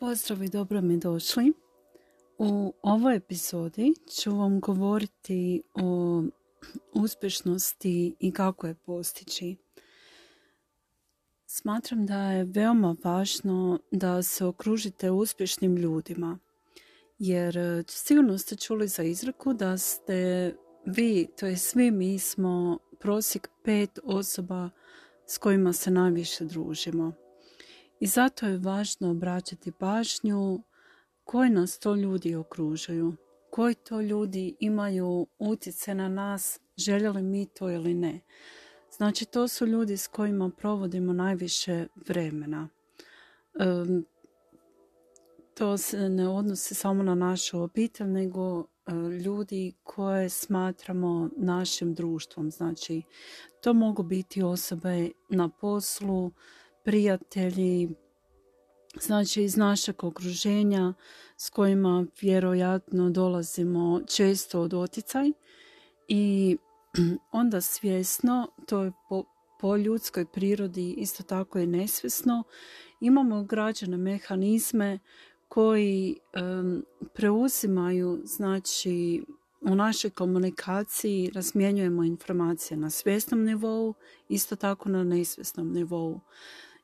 Pozdrav i dobro mi došli. U ovoj epizodi ću vam govoriti o uspješnosti i kako je postići. Smatram da je veoma važno da se okružite uspješnim ljudima, jer sigurno ste čuli za izreku da ste vi, to je svi mi smo prosjek 5 osoba s kojima se najviše družimo. I zato je važno obraćati pažnju koji nas to ljudi okružuju, koji to ljudi imaju utjecaj na nas, željeli mi to ili ne. Znači, to su ljudi s kojima provodimo najviše vremena. To se ne odnosi samo na našu obitelj, nego ljudi koje smatramo našim društvom. Znači, to mogu biti osobe na poslu, prijatelji, znači iz našeg okruženja s kojima vjerojatno dolazimo često od oticaj i onda svjesno, to je po ljudskoj prirodi isto tako i nesvjesno, imamo ugrađene mehanizme koji preuzimaju, znači u našoj komunikaciji razmjenjujemo informacije na svjesnom nivou, isto tako na nesvjesnom nivou.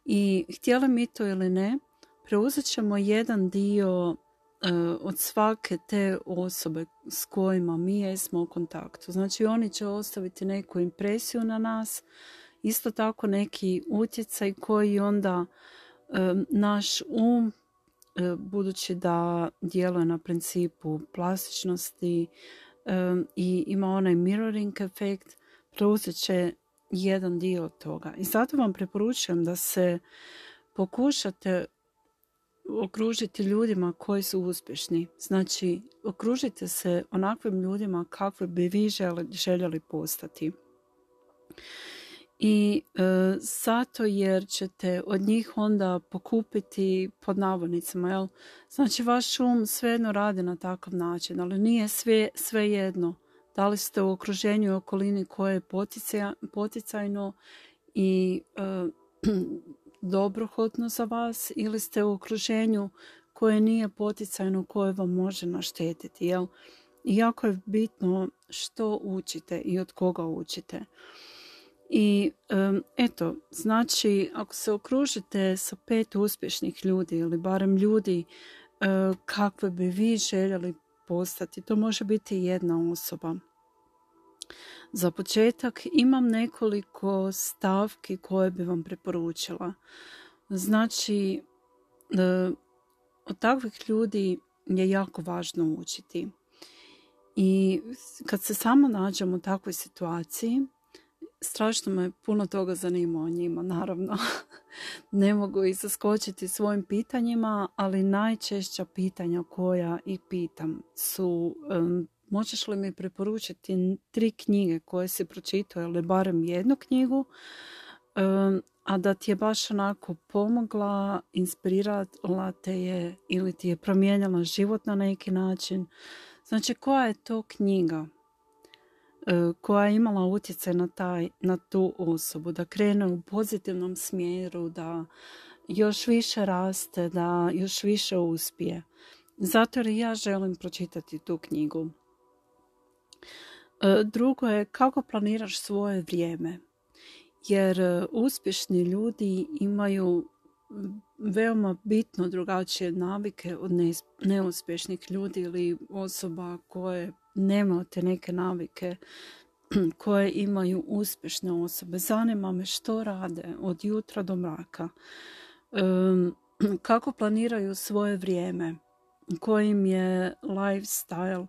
I htjeli mi to ili ne, preuzet ćemo jedan dio od svake te osobe s kojima mi jesmo u kontaktu. Znači, oni će ostaviti neku impresiju na nas, isto tako neki utjecaj koji onda naš um, budući da djeluje na principu plastičnosti i ima onaj mirroring efekt, preuzet će jedan dio toga. I zato vam preporučujem da se pokušate okružiti ljudima koji su uspješni. Znači, okružite se onakvim ljudima kakve bi vi željeli postati. I zato jer ćete od njih onda pokupiti pod navodnicama, jel? Znači, vaš um svejedno radi na takav način, ali nije svejedno. Da li ste u okruženju i okolini koje je poticajno i dobrohotno za vas, ili ste u okruženju koje nije poticajno, koje vam može naštetiti, jel? I jako je bitno što učite i od koga učite. I eto, znači, ako se okružite sa 5 uspješnih ljudi ili barem ljudi kakve bi vi željeli postati, to može biti jedna osoba. Za početak imam nekoliko stavki koje bi vam preporučila. Znači, od takvih ljudi je jako važno učiti. I kad se samo nađemo u takvoj situaciji, strašno me puno toga zanima o njima, naravno. Ne mogu i zaskočiti svojim pitanjima, ali najčešća pitanja koja i pitam su možeš li mi preporučiti 3 knjige koje si pročitao ili barem jednu knjigu, a da ti je baš onako pomogla, inspirirala te je ili ti je promijenila život na neki način. Znači, koja je to knjiga koja je imala utjecaj na tu osobu, da krene u pozitivnom smjeru, da još više raste, da još više uspije. Zato jer ja želim pročitati tu knjigu. Drugo je kako planiraš svoje vrijeme, jer uspješni ljudi imaju veoma bitno drugačije navike od neuspješnih ljudi ili osoba koje nemaju te neke navike koje imaju uspješne osobe. Zanima me što rade od jutra do mraka, kako planiraju svoje vrijeme, kojim je lifestyle,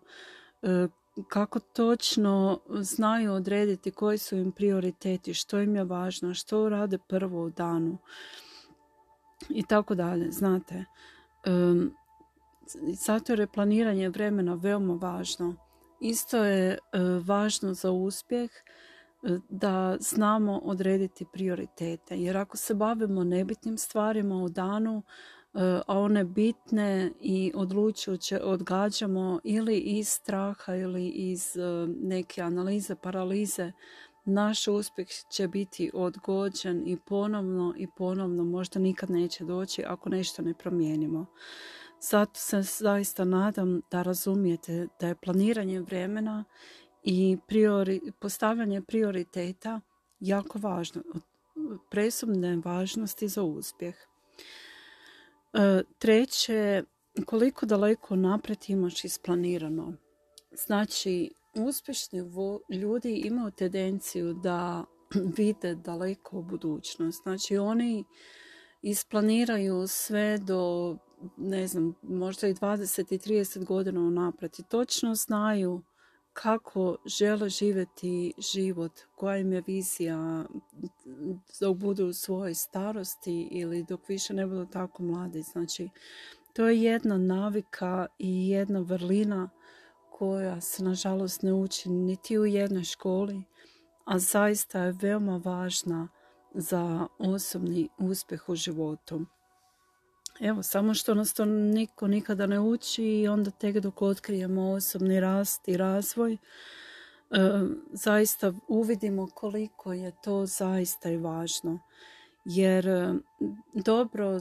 kako točno znaju odrediti koji su im prioriteti, što im je važno, što rade prvo u danu i tako dalje. Znate, zato je planiranje vremena veoma važno. Isto je važno za uspjeh da znamo odrediti prioritete, jer ako se bavimo nebitnim stvarima u danu, a one bitne i odlučujuće odgađamo ili iz straha ili iz neke analize, paralize, naš uspjeh će biti odgođen i ponovno, možda nikad neće doći ako nešto ne promijenimo. Zato se zaista nadam da razumijete da je planiranje vremena i postavljanje prioriteta jako važno, od presudne važnosti za uspjeh. Treće, koliko daleko naprijed imaš isplanirano. Znači, uspješni ljudi imaju tendenciju da vide daleko u budućnost. Znači, oni isplaniraju sve do, ne znam, možda i 20 i 30 godina unaprijed. I točno znaju kako žele živjeti život, koja im je vizija dok budu u svojoj starosti ili dok više ne budu tako mladi. Znači, to je jedna navika i jedna vrlina koja se nažalost ne uči niti u jednoj školi, a zaista je veoma važna za osobni uspjeh u životu. Evo, samo što nas to niko nikada ne uči i onda tek dok otkrijemo osobni rast i razvoj, zaista uvidimo koliko je to zaista i važno. Jer dobro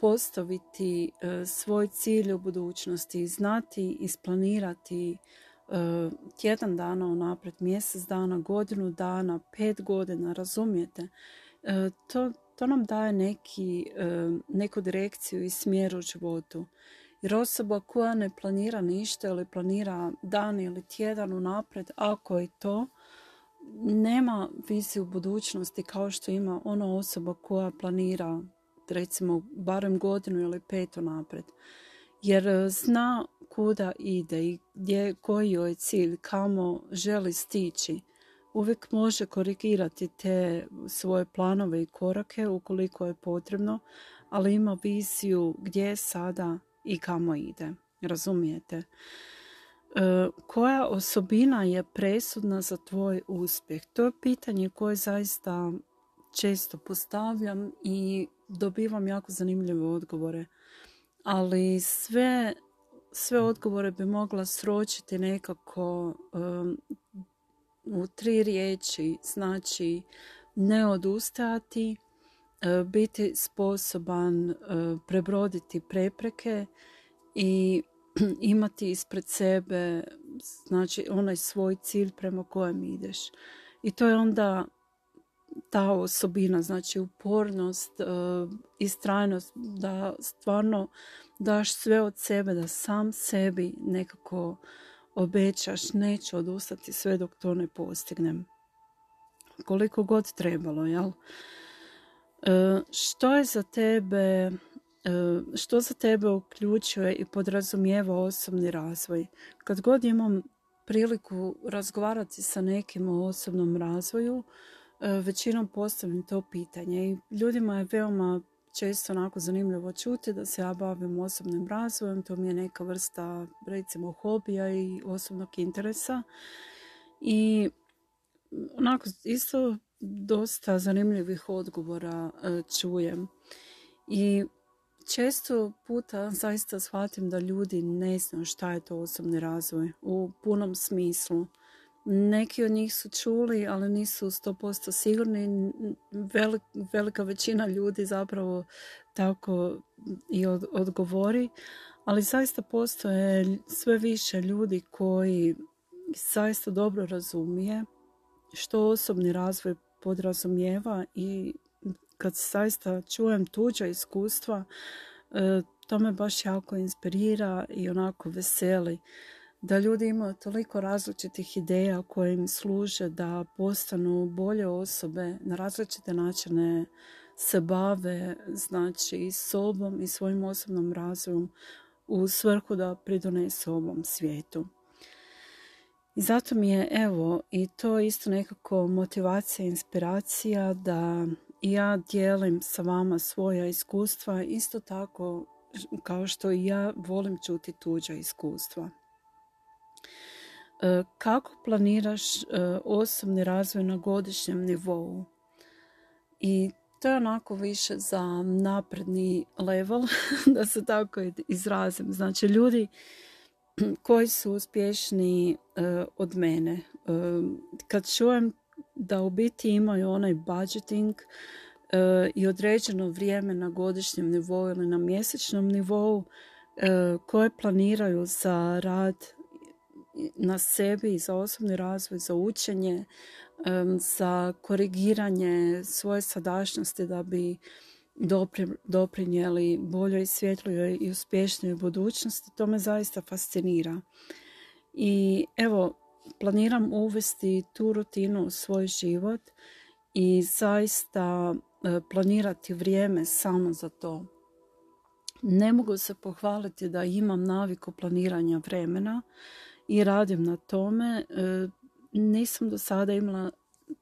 postaviti svoj cilj u budućnosti, znati, isplanirati tjedan dana unaprijed, mjesec dana, godinu dana, 5 godina, razumijete? To nam daje neku direkciju i smjer u životu. Jer osoba koja ne planira ništa ili planira dan ili tjedan unaprijed, ako je to, nema viziju budućnosti kao što ima ona osoba koja planira recimo barem godinu ili 5 unaprijed. Jer zna kuda ide i gdje, koji joj je cilj, kamo želi stići. Uvijek može korigirati te svoje planove i korake ukoliko je potrebno, ali ima viziju gdje je sada i kamo ide. Razumijete? Koja osobina je presudna za tvoj uspjeh? To je pitanje koje zaista često postavljam i dobivam jako zanimljive odgovore. Ali sve odgovore bi mogla sročiti nekako u 3 riječi, znači ne odustajati, biti sposoban prebroditi prepreke i imati ispred sebe, znači, onaj svoj cilj prema kojem ideš. I to je onda ta osobina, znači upornost, istrajnost, da stvarno daš sve od sebe, da sam sebi nekako obećaš, neću odustati sve dok to ne postignem. Koliko god trebalo, jel? Što za tebe uključuje i podrazumijeva osobni razvoj? Kad god imam priliku razgovarati sa nekim o osobnom razvoju, većinom postavim to pitanje i ljudima je veoma često onako zanimljivo čuti da se ja bavim osobnim razvojem. To mi je neka vrsta, recimo, hobija i osobnog interesa. I onako isto dosta zanimljivih odgovora čujem. I često puta zaista shvatim da ljudi ne znaju šta je to osobni razvoj u punom smislu. Neki od njih su čuli, ali nisu 100% sigurni. Velika većina ljudi zapravo tako i odgovori. Ali zaista postoje sve više ljudi koji zaista dobro razumije što osobni razvoj podrazumijeva i kad zaista čujem tuđa iskustva, to me baš jako inspirira i onako veseli. Da ljudi imaju toliko različitih ideja koje im služe da postanu bolje osobe, na različite načine se bave, znači, i sobom i svojim osobnom razvojem u svrhu da pridonesu ovom svijetu. I zato mi je, evo, i to isto nekako motivacija, inspiracija da ja dijelim sa vama svoja iskustva, isto tako kao što i ja volim čuti tuđa iskustva. Kako planiraš osobni razvoj na godišnjem nivou? I to je onako više za napredni level, da se tako izrazim. Znači, ljudi koji su uspješni od mene. Kad čujem da u biti imaju onaj budgeting i određeno vrijeme na godišnjem nivou ili na mjesečnom nivou koje planiraju za rad na sebi i za osobni razvoj, za učenje, za korigiranje svoje sadašnjosti da bi doprinijeli boljoj, svjetlijoj i uspješnijoj budućnosti. To me zaista fascinira. I evo, planiram uvesti tu rutinu u svoj život i zaista planirati vrijeme samo za to. Ne mogu se pohvaliti da imam naviku planiranja vremena i radim na tome. Nisam do sada imala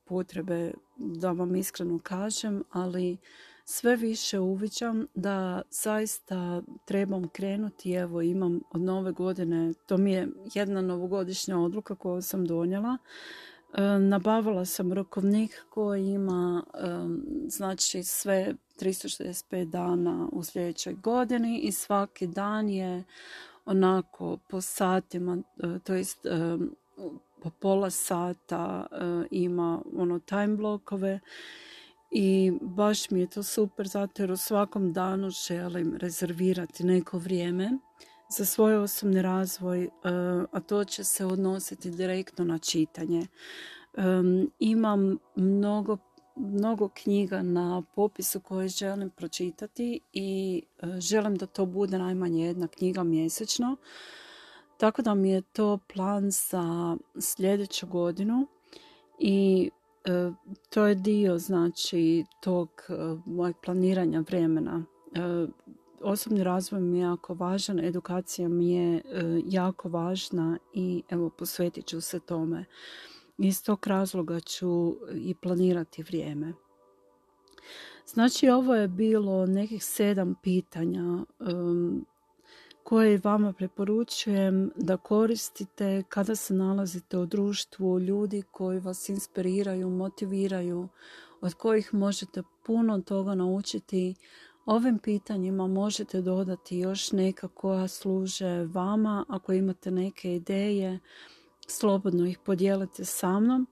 potrebe, da vam iskreno kažem, ali sve više uviđam da zaista trebam krenuti. Evo, imam od nove godine, to mi je jedna novogodišnja odluka koju sam donijela. Nabavila sam rokovnik koji ima znači sve 365 dana u sljedećoj godini i svaki dan je onako po satima, to jest po pola sata ima ono time blokove. I baš mi je to super zato jer u svakom danu želim rezervirati neko vrijeme za svoj osobni razvoj, a to će se odnositi direktno na čitanje. Imam mnogo knjiga na popisu koje želim pročitati i želim da to bude najmanje jedna knjiga mjesečno. Tako da mi je to plan za sljedeću godinu i to je dio znači tog mojeg planiranja vremena. Osobni razvoj mi je jako važan, edukacija mi je jako važna i evo, posvetit ću se tome. Iz tog razloga ću i planirati vrijeme. Znači, ovo je bilo nekih 7 pitanja koje vama preporučujem da koristite kada se nalazite u društvu ljudi koji vas inspiriraju, motiviraju, od kojih možete puno toga naučiti. Ovim pitanjima možete dodati još neka koja služe vama. Ako imate neke ideje, slobodno ih podijelite sa mnom.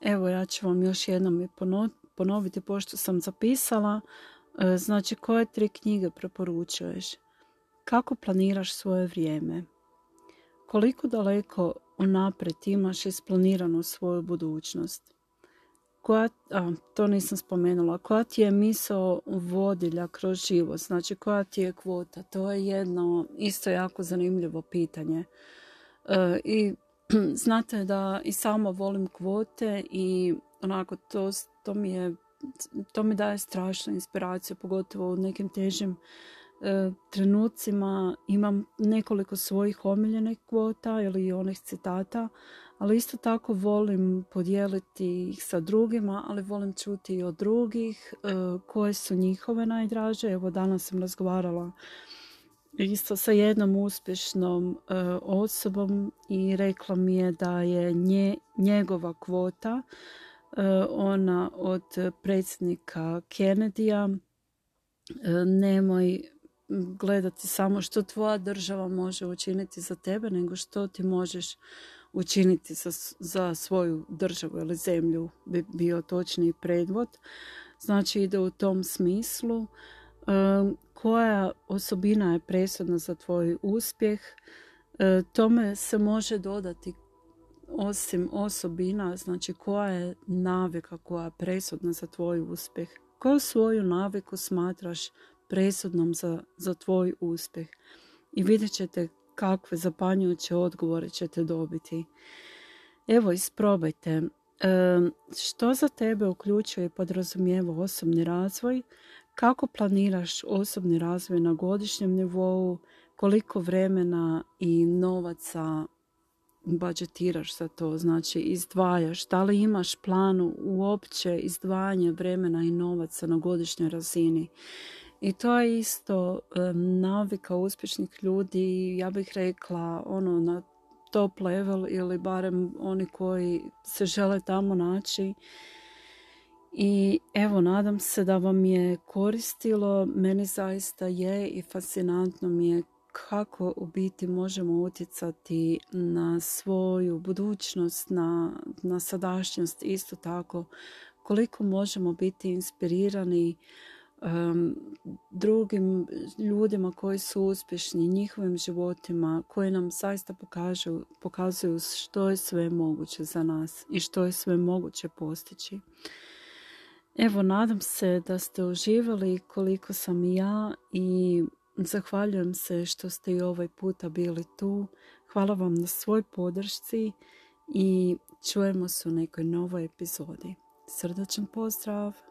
Evo, ja ću vam još jednom ponoviti pošto sam zapisala. Znači, koje 3 knjige preporučuješ? Kako planiraš svoje vrijeme? Koliko daleko unaprijed imaš isplaniranu svoju budućnost? To nisam spomenula. Koja ti je misao vodilja kroz život? Znači, koja ti je kvota? To je jedno isto jako zanimljivo pitanje. I znate da i sama volim kvote i onako to mi daje strašnu inspiraciju, pogotovo u nekim težim trenucima. Imam nekoliko svojih omiljenih kvota ili onih citata, ali isto tako volim podijeliti ih sa drugima, ali volim čuti i od drugih koje su njihove najdraže. Evo, danas sam razgovarala isto sa jednom uspješnom osobom i rekla mi je da je njegova kvota ona od predsjednika Kennedyja: nemoj gledati samo što tvoja država može učiniti za tebe, nego što ti možeš učiniti za svoju državu ili zemlju, bi bio točniji predvod. Znači, ide u tom smislu. Koja osobina je presudna za tvoj uspjeh? Tome se može dodati, osim osobina, znači koja je navika koja je presudna za tvoj uspjeh. Koju svoju naviku smatraš presudnom za tvoj uspjeh? I vidjet ćete kakve zapanjujuće odgovore ćete dobiti. Evo, isprobajte. Što za tebe uključuje i podrazumijeva osobni razvoj? Kako planiraš osobni razvoj na godišnjem nivou? Koliko vremena i novaca budžetiraš za to, znači izdvajaš? Da li imaš planu uopće izdvajanje vremena i novaca na godišnjoj razini? I to je isto navika uspješnih ljudi, ja bih rekla ono na top level ili barem oni koji se žele tamo naći. I evo, nadam se da vam je koristilo. Meni zaista je i fascinantno mi je kako u biti možemo utjecati na svoju budućnost, na sadašnjost, isto tako koliko možemo biti inspirirani drugim ljudima koji su uspješni, njihovim životima, koji nam zaista pokazuju što je sve moguće za nas i što je sve moguće postići. Evo, nadam se da ste uživali koliko sam i ja i zahvaljujem se što ste i ovaj puta bili tu. Hvala vam na svoj podršci i čujemo se u nekoj novoj epizodi. Srdačan pozdrav!